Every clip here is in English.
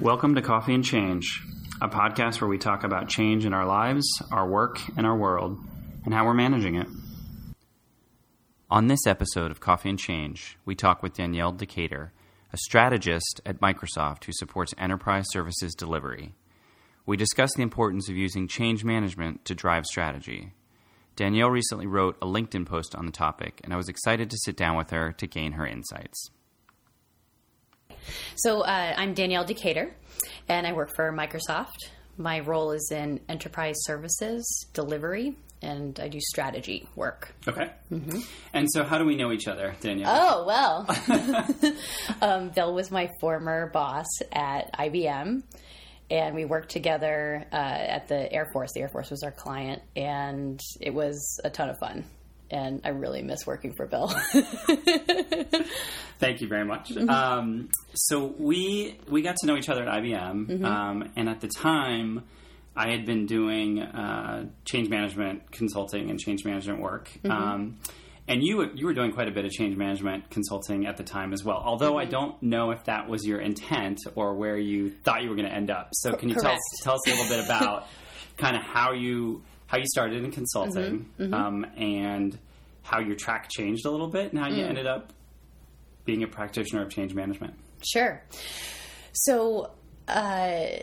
Welcome to Coffee and Change, a podcast where we talk about change in our lives, our work, and our world, and how we're managing it. On this episode of Coffee and Change, we talk with Danielle Decatur, a strategist at Microsoft who supports enterprise services delivery. We discuss the importance of using change management to drive strategy. Danielle recently wrote a LinkedIn post on the topic, and I was excited to sit down with her to gain her insights. So I'm Danielle Decatur, and I work for Microsoft. My role is in enterprise services delivery, and I do strategy work. Okay. Mm-hmm. And so how do we know each other, Danielle? Oh, well, Bill was my former boss at IBM, and we worked together at the Air Force. The Air Force was our client, and it was a ton of fun. And I really miss working for Bill. Thank you very much. Mm-hmm. So we got to know each other at IBM. Mm-hmm. And at the time, I had been doing change management consulting and change management work. Mm-hmm. And you were doing quite a bit of change management consulting at the time as well, although I don't know if that was your intent or where you thought you were going to end up. So can you tell us a little bit about kind of how you started in consulting, mm-hmm, mm-hmm. And how your track changed a little bit and how you ended up being a practitioner of change management? Sure. So I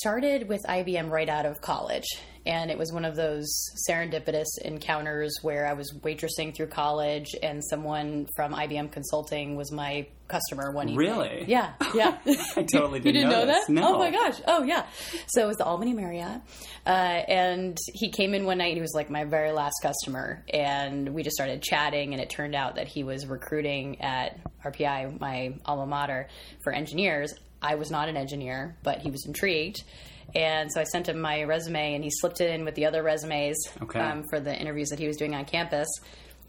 started with IBM right out of college, and it was one of those serendipitous encounters where I was waitressing through college, and someone from IBM Consulting was my customer one evening. Really? Yeah, yeah. I totally didn't know that? No. Oh my gosh. Oh yeah. So it was the Albany Marriott. And he came in one night and he was like my very last customer, and we just started chatting, and it turned out that he was recruiting at RPI, my alma mater, for engineers. I was not an engineer, but he was intrigued. And so I sent him my resume, and he slipped it in with the other resumes for the interviews that he was doing on campus.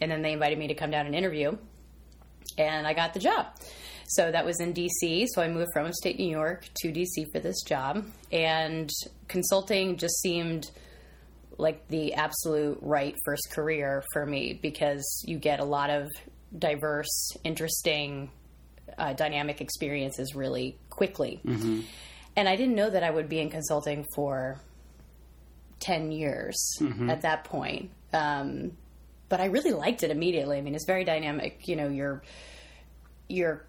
And then they invited me to come down and interview. And I got the job. So that was in D.C. So I moved from upstate New York to D.C. for this job. And consulting just seemed like the absolute right first career for me, because you get a lot of diverse, interesting, dynamic experiences really quickly. Mm-hmm. And I didn't know that I would be in consulting for 10 years mm-hmm. at that point. But I really liked it immediately. I mean, it's very dynamic. You know, you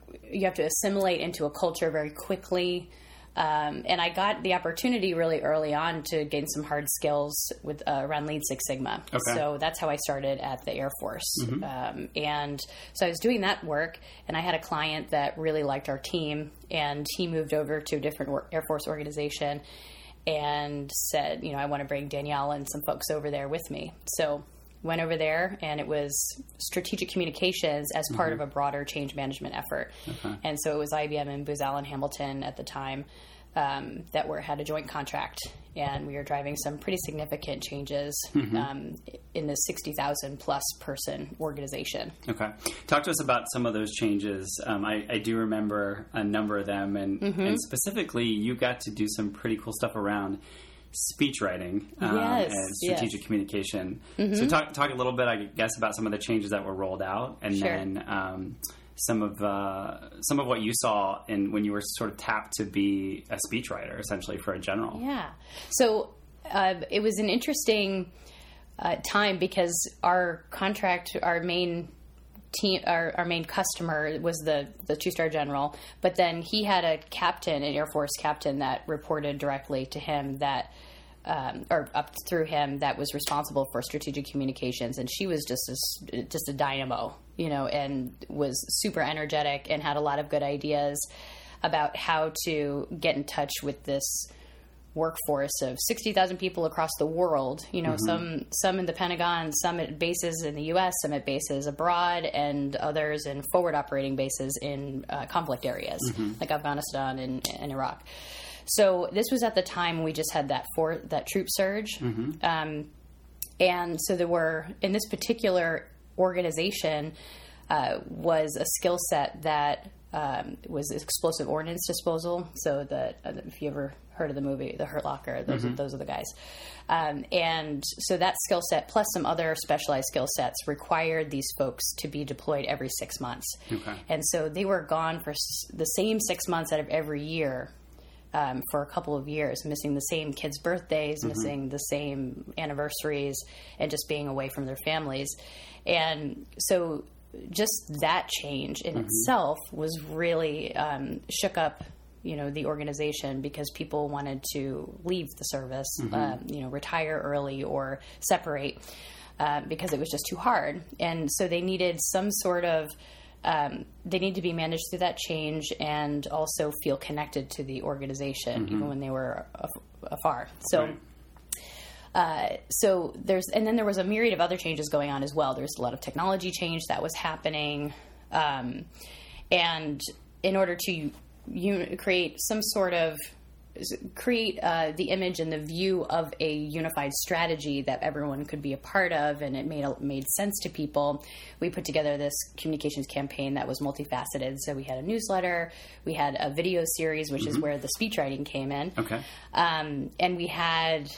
have to assimilate into a culture very quickly. And I got the opportunity really early on to gain some hard skills with around Lean Six Sigma. Okay. So that's how I started at the Air Force. Mm-hmm. And so I was doing that work, and I had a client that really liked our team, and he moved over to a different Air Force organization and said, you know, I want to bring Danielle and some folks over there with me. So went over there, and it was strategic communications as part mm-hmm. of a broader change management effort. Okay. And so it was IBM and Booz Allen Hamilton at the time that had a joint contract, and we were driving some pretty significant changes mm-hmm. In this 60,000 plus person organization. Okay. Talk to us about some of those changes. I do remember a number of them, and, mm-hmm. and specifically you got to do some pretty cool stuff around speech writing and strategic communication. Mm-hmm. So talk a little bit, I guess, about some of the changes that were rolled out, and then some of what you saw in when you were sort of tapped to be a speechwriter, essentially, for a general. Yeah. So it was an interesting time, because our contract, our main team, our main customer was the two-star general, but then he had a captain, an Air Force captain, that reported directly to him that or up through him, that was responsible for strategic communications. And she was just a dynamo, you know, and was super energetic and had a lot of good ideas about how to get in touch with this workforce of 60,000 people across the world, you know, mm-hmm. some in the Pentagon, some at bases in the U.S., some at bases abroad, and others in forward operating bases in conflict areas mm-hmm. like Afghanistan and Iraq. So this was at the time we just had that troop surge. Mm-hmm. And so there were, in this particular organization, was a skill set that was explosive ordnance disposal. So that if you ever heard of the movie The Hurt Locker, those are the guys. And so that skill set plus some other specialized skill sets required these folks to be deployed every 6 months. Okay. And so they were gone for the same 6 months out of every year for a couple of years, missing the same kids' birthdays, missing the same anniversaries, and just being away from their families. And so just that change in itself was really shook up, you know, the organization, because people wanted to leave the service, you know, retire early or separate because it was just too hard. And so they needed some sort of, they need to be managed through that change and also feel connected to the organization, even when they were afar. So. Right. So there's, and then there was a myriad of other changes going on as well. There's a lot of technology change that was happening. And in order to create some sort of, the image and the view of a unified strategy that everyone could be a part of, and it made sense to people, we put together this communications campaign that was multifaceted. So we had a newsletter, we had a video series, which is where the speech writing came in. Okay. And we had,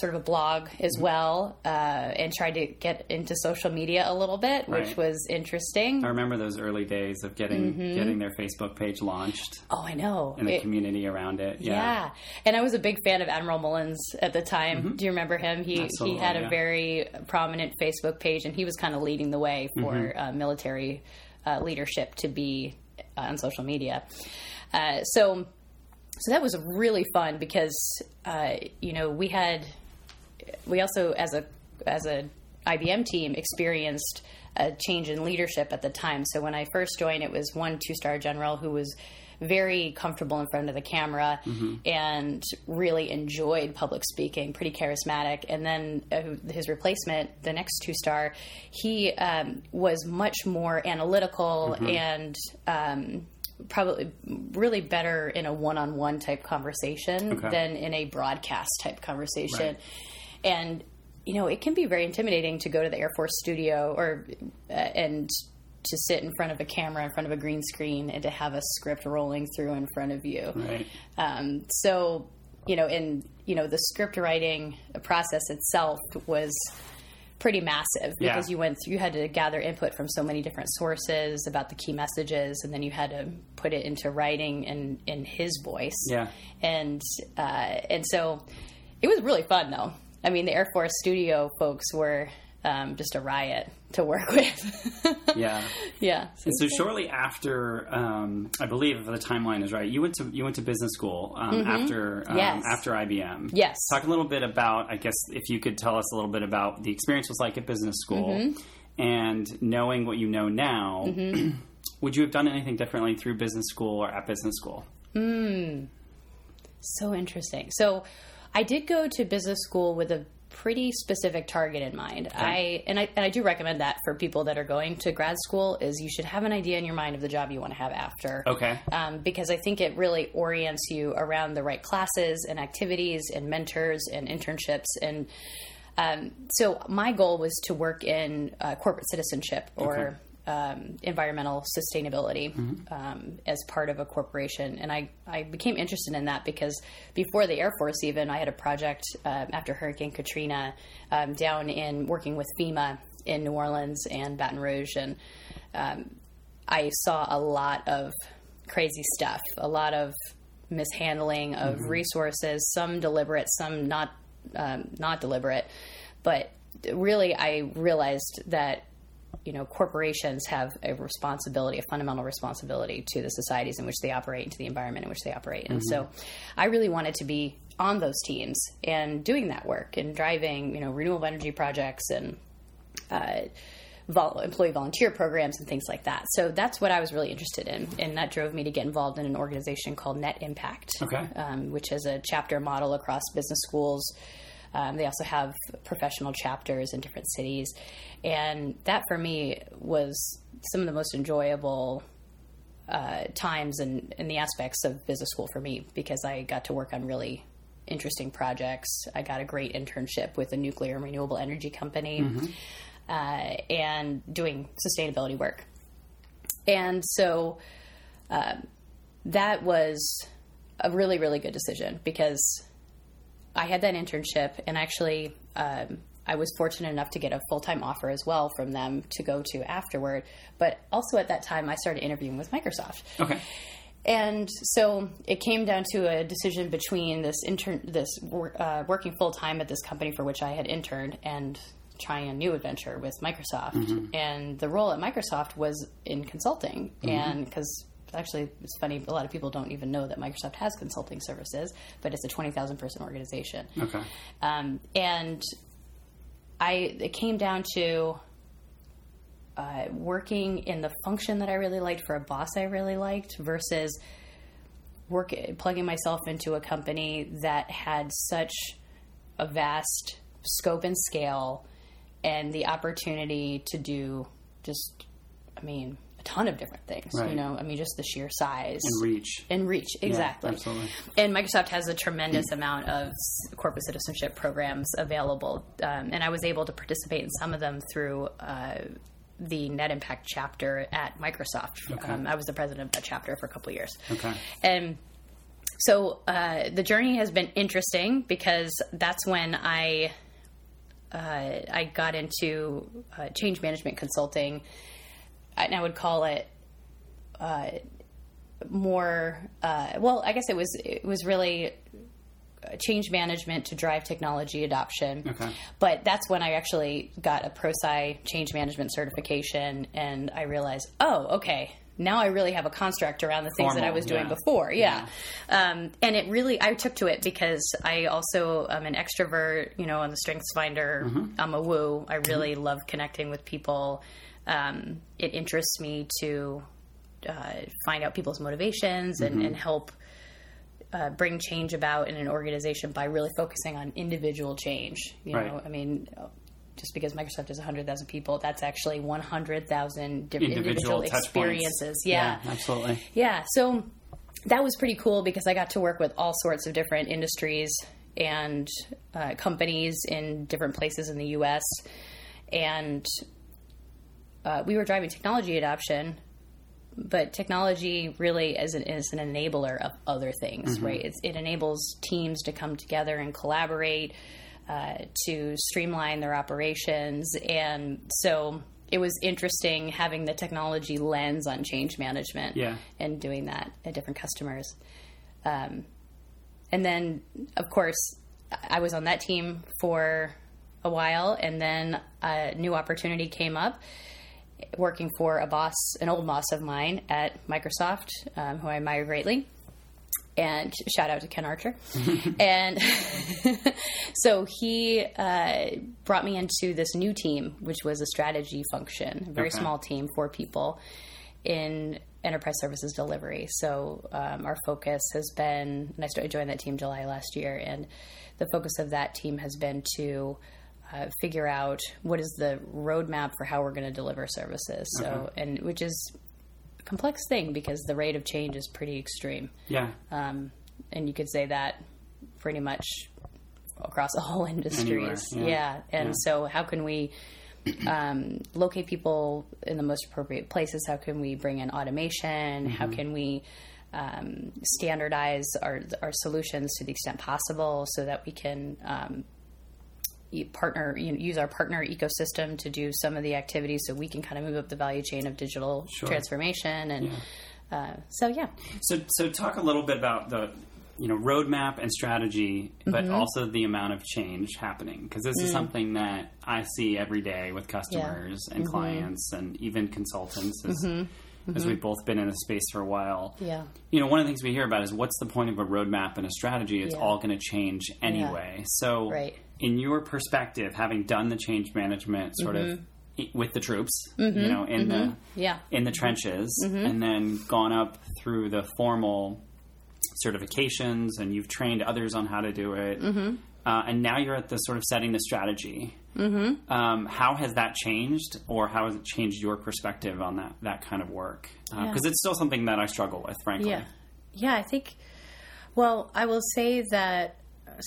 sort of a blog as well, and tried to get into social media a little bit, which was interesting. I remember those early days of getting their Facebook page launched. Oh, I know. And the community around it. Yeah. And I was a big fan of Admiral Mullins at the time. Do you remember him? He had a very prominent Facebook page, and he was kind of leading the way for military leadership to be on social media. So that was really fun because, you know, we also as a IBM team experienced a change in leadership at the time. So when I first joined, it was one 2-star general who was very comfortable in front of the camera and really enjoyed public speaking, pretty charismatic. And then his replacement, the next 2-star, he was much more analytical and probably really better in a one-on-one type conversation than in a broadcast type conversation. Right. And, you know, it can be very intimidating to go to the Air Force studio or, and to sit in front of a camera, in front of a green screen, and to have a script rolling through in front of you. Right. So, you know, the script writing process itself was pretty massive because you had to gather input from so many different sources about the key messages, and then you had to put it into writing in his voice. Yeah. And so it was really fun though. I mean, the Air Force studio folks were just a riot to work with. Yeah. And so shortly after, I believe if the timeline is right, you went to business school after IBM. Yes. Talk a little bit about, I guess, if you could tell us a little bit about the experience was like at business school and knowing what you know now, would you have done anything differently through business school or at business school? So interesting. So I did go to business school with a pretty specific target in mind. Okay. I do recommend that for people that are going to grad school is you should have an idea in your mind of the job you want to have after. Okay. Because I think it really orients you around the right classes and activities and mentors and internships. And so my goal was to work in corporate citizenship or environmental sustainability as part of a corporation. And I became interested in that because before the Air Force even, I had a project after Hurricane Katrina down in working with FEMA in New Orleans and Baton Rouge. And I saw a lot of crazy stuff, a lot of mishandling of resources, some deliberate, some not deliberate. But really, I realized that you know, corporations have a responsibility, a fundamental responsibility to the societies in which they operate and to the environment in which they operate. And so I really wanted to be on those teams and doing that work and driving, you know, renewable energy projects and employee volunteer programs and things like that. So that's what I was really interested in. And that drove me to get involved in an organization called Net Impact, which is a chapter model across business schools. They also have professional chapters in different cities. And that for me was some of the most enjoyable times and the aspects of business school for me, because I got to work on really interesting projects. I got a great internship with a nuclear and renewable energy company. and doing sustainability work. And so that was a really, really good decision because I had that internship, and actually I was fortunate enough to get a full-time offer as well from them to go to afterward. But also at that time, I started interviewing with Microsoft. Okay. And so it came down to a decision between working full-time at this company for which I had interned and trying a new adventure with Microsoft. Mm-hmm. And the role at Microsoft was in consulting. Mm-hmm. And because actually it's funny, a lot of people don't even know that Microsoft has consulting services, but it's a 20,000 person organization. Okay. It came down to working in the function that I really liked for a boss I really liked versus plugging myself into a company that had such a vast scope and scale and the opportunity to do just, a ton of different things, right. Just the sheer size. And reach. Exactly. Yeah, absolutely. And Microsoft has a tremendous amount of corporate citizenship programs available. And I was able to participate in some of them through the Net Impact chapter at Microsoft. Okay. I was the president of that chapter for a couple of years. Okay. And so the journey has been interesting because that's when I got into change management consulting, and I would call it it was really change management to drive technology adoption. Okay. But that's when I actually got a ProSci change management certification, and I realized, now I really have a construct around the things that I was doing before. Yeah. And it really, I took to it because I also am an extrovert, on the Strengths Finder. Mm-hmm. I'm a woo. I really love connecting with people. It interests me to find out people's motivations and, mm-hmm. and help bring change about in an organization by really focusing on individual change. Just because Microsoft is 100,000 people, that's actually 100,000 different individual experiences. Yeah, absolutely. Yeah. So that was pretty cool because I got to work with all sorts of different industries and companies in different places in the U.S. And we were driving technology adoption, but technology really is an enabler of other things, mm-hmm. right? It enables teams to come together and collaborate, to streamline their operations. And so it was interesting having the technology lens on change management and doing that at different customers. And then, of course, I was on that team for a while, and then a new opportunity came up working for a boss, an old boss of mine at Microsoft, who I admire greatly. And shout out to Ken Archer. And so he brought me into this new team, which was a strategy function, a very small team, 4 people in enterprise services delivery. So our focus has been, and I joined that team July last year, and the focus of that team has been to figure out what is the roadmap for how we're going to deliver services. So, which is complex thing because the rate of change is pretty extreme. Yeah. And you could say that pretty much across all industries. Anywhere, So how can we locate people in the most appropriate places? How can we bring in automation? Mm-hmm. How can we standardize our solutions to the extent possible so that we can use our partner ecosystem to do some of the activities so we can kind of move up the value chain of digital transformation. And So talk a little bit about the, roadmap and strategy, but mm-hmm. also the amount of change happening. Cause this is something that I see every day with customers and mm-hmm. clients and even consultants as we've both been in the space for a while. Yeah. One of the things we hear about is what's the point of a roadmap and a strategy? It's all going to change anyway. Yeah. So in your perspective, having done the change management sort of with the troops, in the trenches, and then gone up through the formal certifications, and you've trained others on how to do it, and now you're at the sort of setting the strategy. How has that changed, or how has it changed your perspective on that kind of work? Because it's still something that I struggle with, frankly. Yeah, I think. Well, I will say that.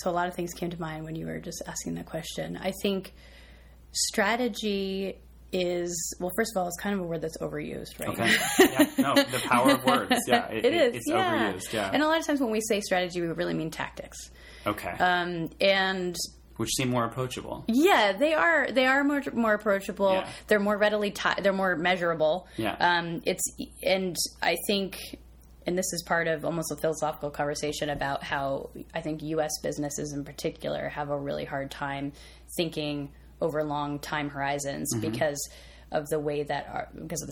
So a lot of things came to mind when you were just asking that question. I think strategy is, well, first of all, it's kind of a word that's overused, right? Okay. Yeah. No, the power of words. Yeah, it is. It's overused. Yeah. And a lot of times when we say strategy, we really mean tactics. Okay. And which seem more approachable. Yeah, they are more approachable. Yeah. They're more readily they're more measurable. Yeah. And I think, and this is part of almost a philosophical conversation about how I think U.S. businesses in particular have a really hard time thinking over long time horizons, mm-hmm. because of the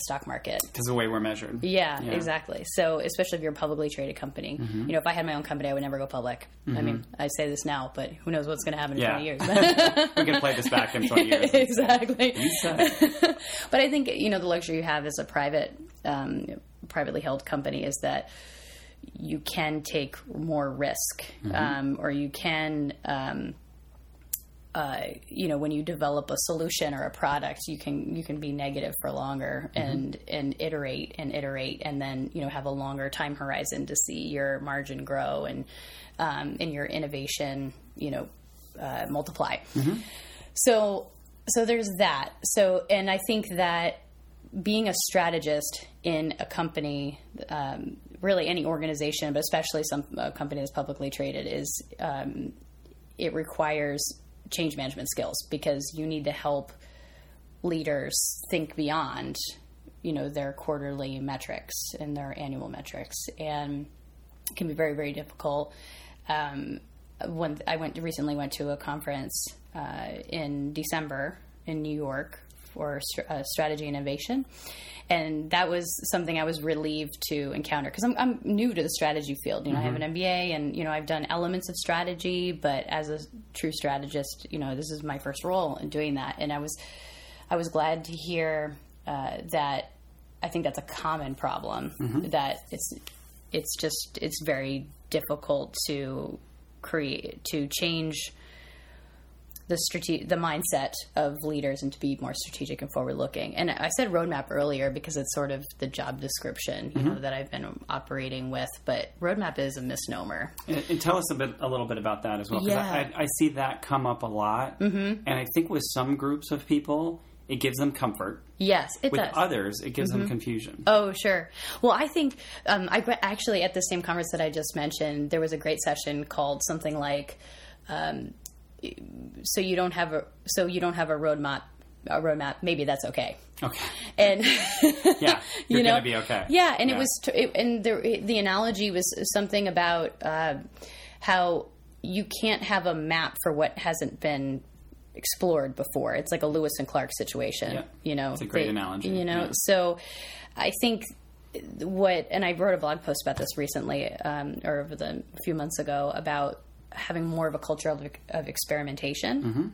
stock market. Because of the way we're measured. Yeah, exactly. So especially if you're a publicly traded company, mm-hmm. If I had my own company, I would never go public. Mm-hmm. I mean, I say this now, but who knows what's going to happen in 20 years. We can play this back in 20 years. Exactly. But I think, the luxury you have as a privately held company is that you can take more risk, mm-hmm. Or you can, when you develop a solution or a product, you can be negative for longer, mm-hmm. and iterate, and then, have a longer time horizon to see your margin grow and your innovation, multiply. Mm-hmm. So there's that. So, and I think that being a strategist in a company, really any organization, but especially a company that's publicly traded, is it requires change management skills, because you need to help leaders think beyond, their quarterly metrics and their annual metrics, and it can be very, very difficult. When I recently went to a conference in December in New York for strategy and innovation. And that was something I was relieved to encounter, because I'm new to the strategy field. Mm-hmm. I have an MBA, and, I've done elements of strategy, but as a true strategist, this is my first role in doing that. And I was glad to hear that I think that's a common problem, mm-hmm. that it's very difficult to change the mindset of leaders and to be more strategic and forward looking. And I said roadmap earlier because it's sort of the job description, mm-hmm. that I've been operating with, but roadmap is a misnomer. And tell us a little bit about that as well. 'Cause I see that come up a lot. Mm-hmm. And I think with some groups of people, it gives them comfort. Yes, it does. With others, it gives mm-hmm. them confusion. Oh, sure. Well, I think actually at the same conference that I just mentioned, there was a great session called something like, so you don't have a roadmap. A roadmap, maybe that's okay. Okay. And yeah, you're going to be okay. Yeah, and it was, and the analogy was something about how you can't have a map for what hasn't been explored before. It's like a Lewis and Clark situation. Yeah. It's a great analogy. So I think. And I wrote a blog post about this recently, a few months ago, about having more of a culture of experimentation, mm-hmm.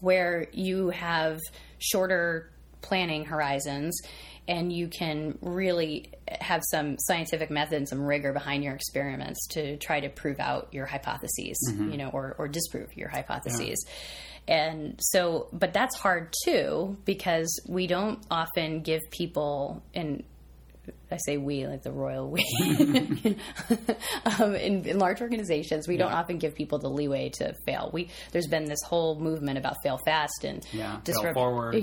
where you have shorter planning horizons and you can really have some scientific method and some rigor behind your experiments to try to prove out your hypotheses, mm-hmm. Or disprove your hypotheses. Yeah. And so, but that's hard too, because we don't often give people I say we, like the royal we, in large organizations, we don't often give people the leeway to fail. There's been this whole movement about fail fast and fail forward.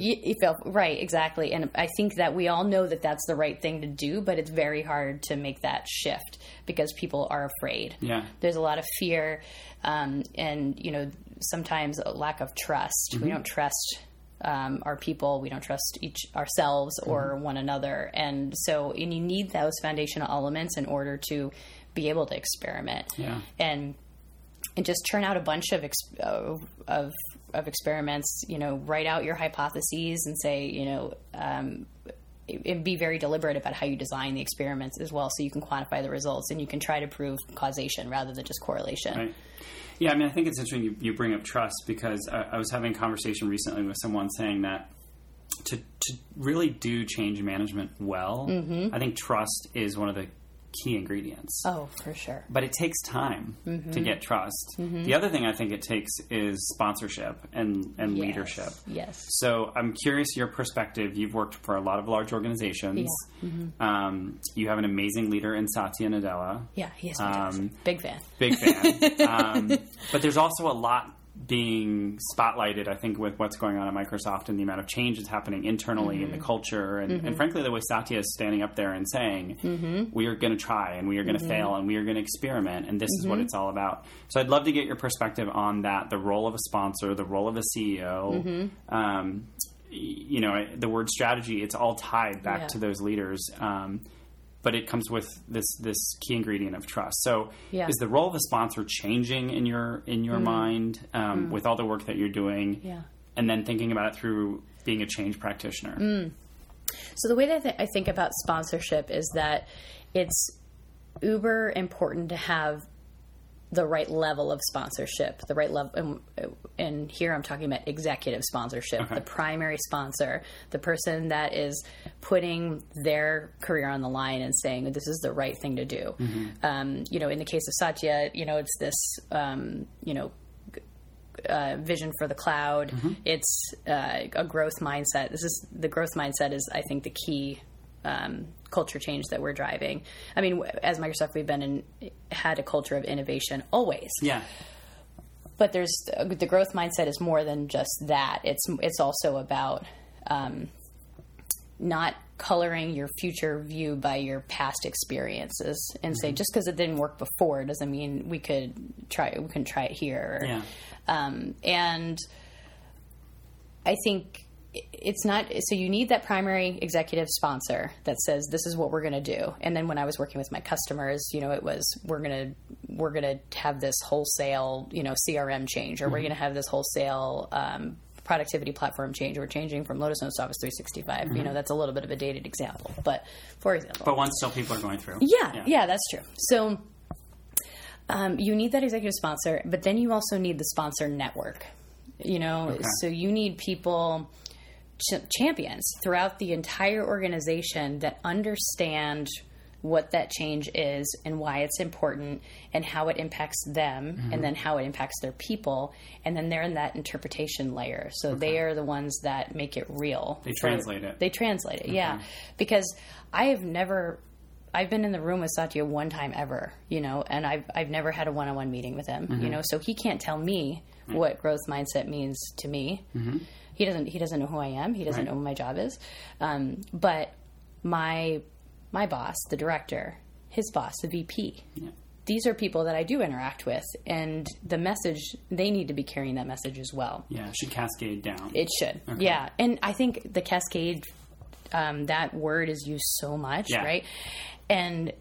Right, exactly. And I think that we all know that that's the right thing to do, but it's very hard to make that shift because people are afraid. Yeah. There's a lot of fear, and, sometimes a lack of trust. Mm-hmm. We don't trust our people, we don't trust ourselves or mm-hmm. one another. And so, and you need those foundational elements in order to be able to experiment and just churn out a bunch of experiments, write out your hypotheses and say, and be very deliberate about how you design the experiments as well. So you can quantify the results and you can try to prove causation rather than just correlation. Right. Yeah, I think it's interesting you bring up trust, because I was having a conversation recently with someone saying that to really do change management well, mm-hmm. I think trust is one of the key ingredients. Oh, for sure. But it takes time mm-hmm. to get trust. Mm-hmm. The other thing I think it takes is sponsorship and yes. leadership. Yes. So I'm curious your perspective. You've worked for a lot of large organizations. Yeah. Mm-hmm. You have an amazing leader in Satya Nadella. Yeah, he is fantastic. Big fan. But there's also a lot being spotlighted, I think, with what's going on at Microsoft and the amount of change that's happening internally in the culture. And, and frankly, the way Satya is standing up there and saying, we are going to try and we are going to fail and we are going to experiment. And this is what it's all about. So I'd love to get your perspective on that, the role of a sponsor, the role of a CEO, you know, the word strategy, it's all tied back to those leaders. But it comes with this key ingredient of trust. So is the role of a sponsor changing in your mind with all the work that you're doing and then thinking about it through being a change practitioner? So the way that I think about sponsorship is that it's uber important to have the right level of sponsorship, the right level. And here I'm talking about executive sponsorship, the primary sponsor, the person that is putting their career on the line and saying, this is the right thing to do. You know, in the case of Satya, you know, it's this, you know, vision for the cloud. It's a growth mindset. The growth mindset is, I think, the key culture change that we're driving. I mean, as Microsoft, we've had a culture of innovation always. But there's the growth mindset is more than just that. It's also about not coloring your future view by your past experiences and say just because it didn't work before doesn't mean we can try it here. And I think it's not, so you need that primary executive sponsor that says, this is what we're going to do. And then when I was working with my customers, you know, it was, we're going to have this wholesale, you know, CRM change, or we're going to have this wholesale, productivity platform change. We're changing from Lotus Notes to Office 365. You know, that's a little bit of a dated example, but one still people are going through. Yeah, that's true. So, you need that executive sponsor, but then you also need the sponsor network, you know, so you need people, champions throughout the entire organization that understand what that change is and why it's important and how it impacts them and then how it impacts their people. And then they're in that interpretation layer. So they are the ones that make it real. They translate it. Yeah. Because I've been in the room with Satya one time ever, you know, and I've never had a one-on-one meeting with him, you know, so he can't tell me what growth mindset means to me. He doesn't know who I am. He doesn't know what my job is. But my boss, the director, his boss, the VP, these are people that I do interact with, and the message, they need to be carrying that message as well. Yeah. It should cascade down. It should. Okay. Yeah. And I think the cascade, that word is used so much, right? And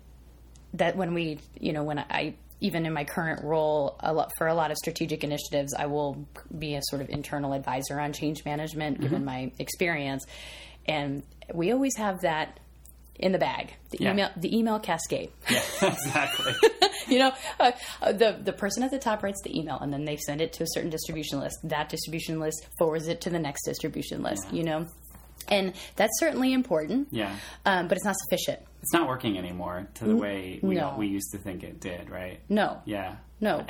that when I even in my current role, for a lot of strategic initiatives, I will be a sort of internal advisor on change management, given my experience. And we always have that in the bag, the email cascade. Yeah, exactly. You know, the person at the top writes the email, and then they send it to a certain distribution list. That distribution list forwards it to the next distribution list, you know. And that's certainly important. Yeah. But it's not sufficient. It's not working anymore to the way we used to think it did, right? No. Yeah. No.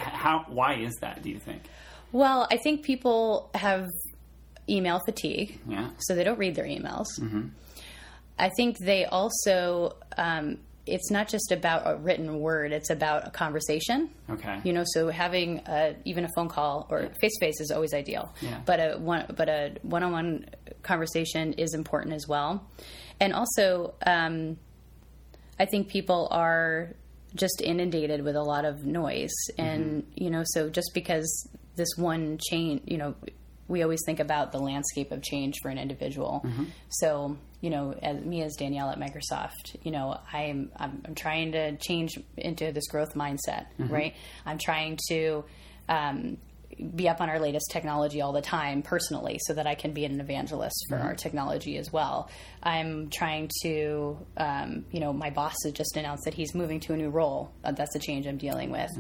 Why is that, do you think? Well, I think people have email fatigue. Yeah. So they don't read their emails. I think they also, it's not just about a written word, it's about a conversation. Okay. You know, so having even a phone call or face-to-face is always ideal. Yeah. But a one-on-one conversation is important as well. And also, I think people are just inundated with a lot of noise. And, you know, so just because this one change, you know, we always think about the landscape of change for an individual. So, you know, as Danielle at Microsoft, you know, I'm trying to change into this growth mindset, right? I'm trying to be up on our latest technology all the time personally so that I can be an evangelist for our technology as well. I'm trying to, you know, my boss has just announced that he's moving to a new role. That's a change I'm dealing with.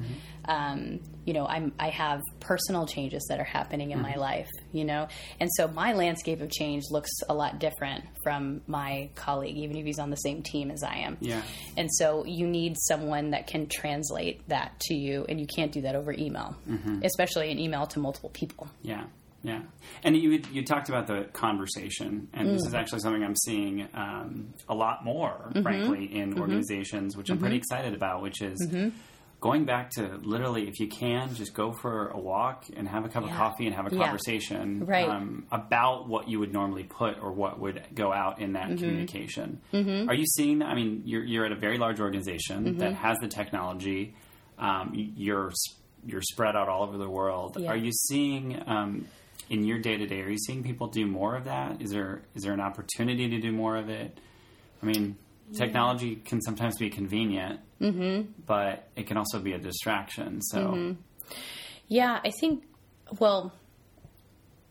You know, I have personal changes that are happening in my life, you know, and so my landscape of change looks a lot different from my colleague, even if he's on the same team as I am. Yeah. And so you need someone that can translate that to you, and you can't do that over email, especially an email to multiple people. Yeah. Yeah. And you talked about the conversation, and this is actually something I'm seeing a lot more, frankly, in organizations, which I'm pretty excited about, which is going back to literally, if you can, just go for a walk and have a cup of coffee and have a conversation about what you would normally put or what would go out in that communication. Are you seeing, I mean, you're at a very large organization that has the technology. You're spread out all over the world. Are you seeing, in your day-to-day, are you seeing people do more of that? Is there an opportunity to do more of it? I mean, technology can sometimes be convenient, but it can also be a distraction. So, I think, well,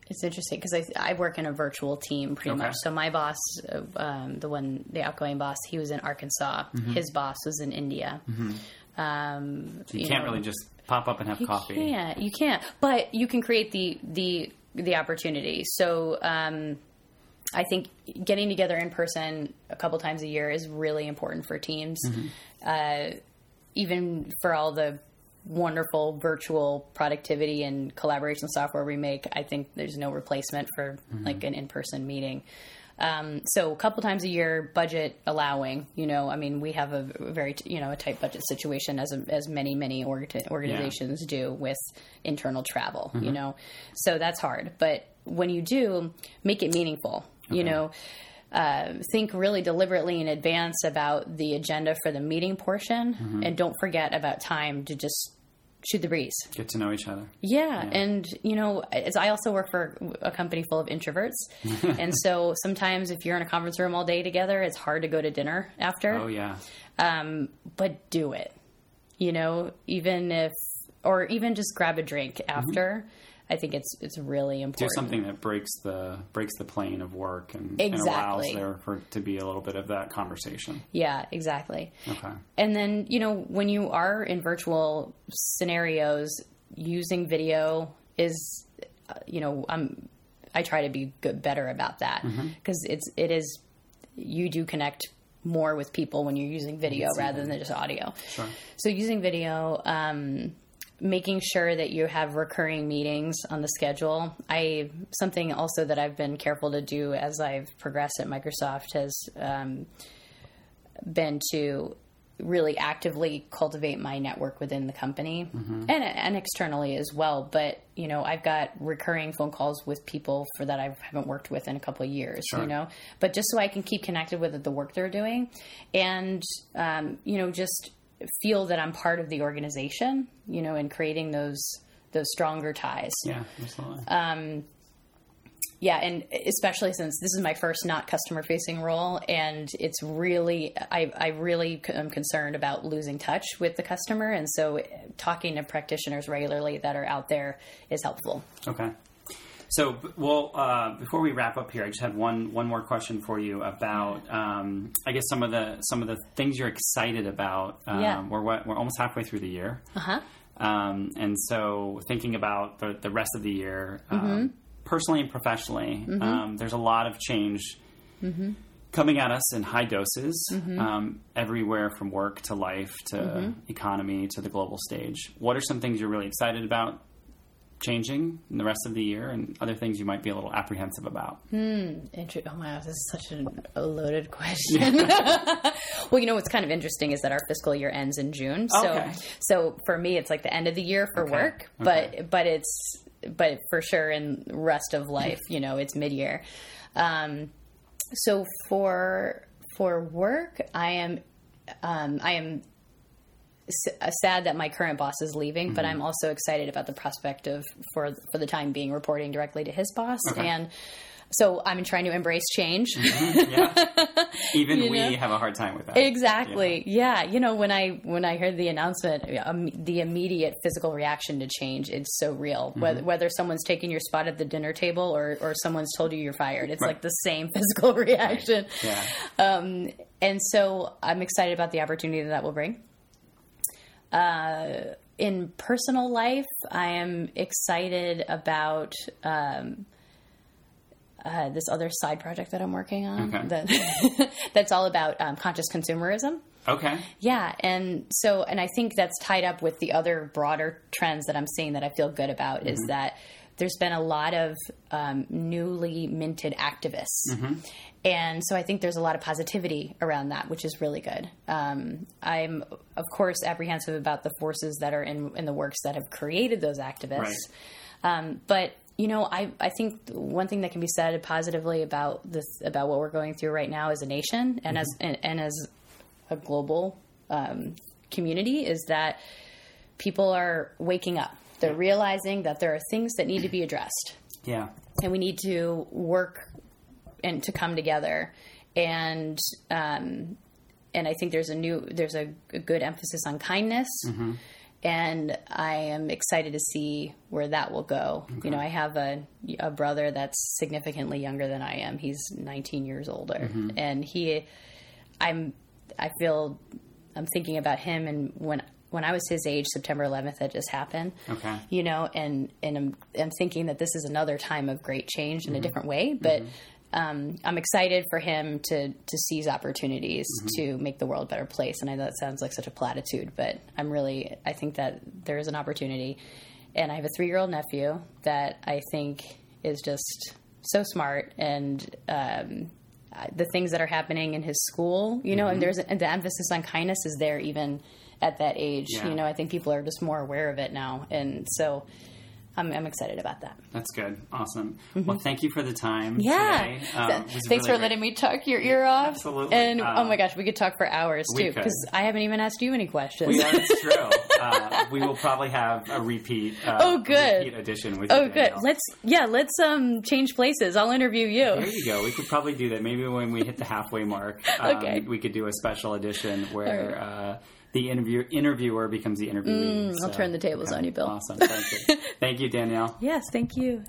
it's interesting because I work in a virtual team pretty much. So my boss, the outgoing boss, he was in Arkansas. His boss was in India. So you can't really just pop up and have coffee. You can't, but you can create the opportunity. So, I think getting together in person a couple times a year is really important for teams. Even for all the wonderful virtual productivity and collaboration software we make, I think there's no replacement for like an in-person meeting. So a couple times a year, budget allowing, I mean, we have a very, a tight budget situation as many organizations do with internal travel, so that's hard. But when you do, make it meaningful, think really deliberately in advance about the agenda for the meeting portion and don't forget about time to just shoot the breeze. Get to know each other. Yeah. And, as I also work for a company full of introverts. And so sometimes if you're in a conference room all day together, it's hard to go to dinner after. Oh, yeah. But do it, even just grab a drink after. I think it's really important. Do something that breaks the plane of work and allows there to be a little bit of that conversation. Yeah, exactly. Okay. And then, when you are in virtual scenarios, using video is, I try to be better about that because it is you do connect more with people when you're using video rather than just audio. Sure. So using video, making sure that you have recurring meetings on the schedule. Something also that I've been careful to do as I've progressed at Microsoft has been to really actively cultivate my network within the company and externally as well. But, I've got recurring phone calls with people that I haven't worked with in a couple of years, but just so I can keep connected with the work they're doing and, just feel that I'm part of the organization, and creating those stronger ties. Yeah, absolutely. And especially since this is my first not customer-facing role, and it's really, I really am concerned about losing touch with the customer, and so talking to practitioners regularly that are out there is helpful. Okay. So, well, before we wrap up here, I just had one more question for you about, I guess some of the things you're excited about. We're almost halfway through the year. And so thinking about the rest of the year, personally and professionally, there's a lot of change coming at us in high doses, everywhere from work to life, to economy, to the global stage. What are some things you're really excited about changing in the rest of the year, and other things you might be a little apprehensive about? Oh my gosh, this is such a loaded question. Yeah. Well, what's kind of interesting is that our fiscal year ends in June. So for me, it's like the end of the year for work, but for sure in rest of life, it's mid-year. So for work, I am sad that my current boss is leaving, but I'm also excited about the prospect of, for the time being, reporting directly to his boss. And so I'm trying to embrace change. Even we have a hard time with that. Exactly. Yeah. When I heard the announcement, the immediate physical reaction to change, it's so real. Whether someone's taken your spot at the dinner table or someone's told you you're fired, it's like the same physical reaction. Right. Yeah. And so I'm excited about the opportunity that will bring. In personal life, I am excited about, this other side project that I'm working on that's all about, conscious consumerism. Okay. Yeah. And I think that's tied up with the other broader trends that I'm seeing that I feel good about is that there's been a lot of, newly minted activists. And so I think there's a lot of positivity around that, which is really good. I'm of course, apprehensive about the forces that are in the works that have created those activists. Right. But, you know, I think one thing that can be said positively about this, about what we're going through right now as a nation and mm-hmm. as a global community is that people are waking up. They're realizing that there are things that need to be addressed. Yeah. And we need to work and to come together. And I think there's a good emphasis on kindness. Mm-hmm. And I am excited to see where that will go. Okay. You know, I have a brother that's significantly younger than I am. He's 19 years older. Mm-hmm. And I'm thinking about him, and when I was his age, September 11th had just happened. Okay. You know, and I'm thinking that this is another time of great change in mm-hmm. a different way, but mm-hmm. I'm excited for him to seize opportunities mm-hmm. to make the world a better place. And I know that sounds like such a platitude, but I think that there is an opportunity. And I have a 3-year-old nephew that I think is just so smart, and the things that are happening in his school, you know, mm-hmm. and and the emphasis on kindness is there even at that age. Yeah. You know, I think people are just more aware of it now. And so I'm excited about that. That's good. Awesome. Mm-hmm. Well, thank you for the time today. Thanks for letting me talk your ear off. Absolutely. And, oh, my gosh, we could talk for hours, too, because I haven't even asked you any questions. Well, yeah, that's true. We will probably have a repeat edition with you. Oh, good. Let's change places. I'll interview you. There you go. We could probably do that. Maybe when we hit the halfway mark, okay. we could do a special edition where... the interviewer becomes the interviewee. I'll turn the tables on you, Bill. Awesome. Thank you. Thank you, Danielle. Yes, thank you.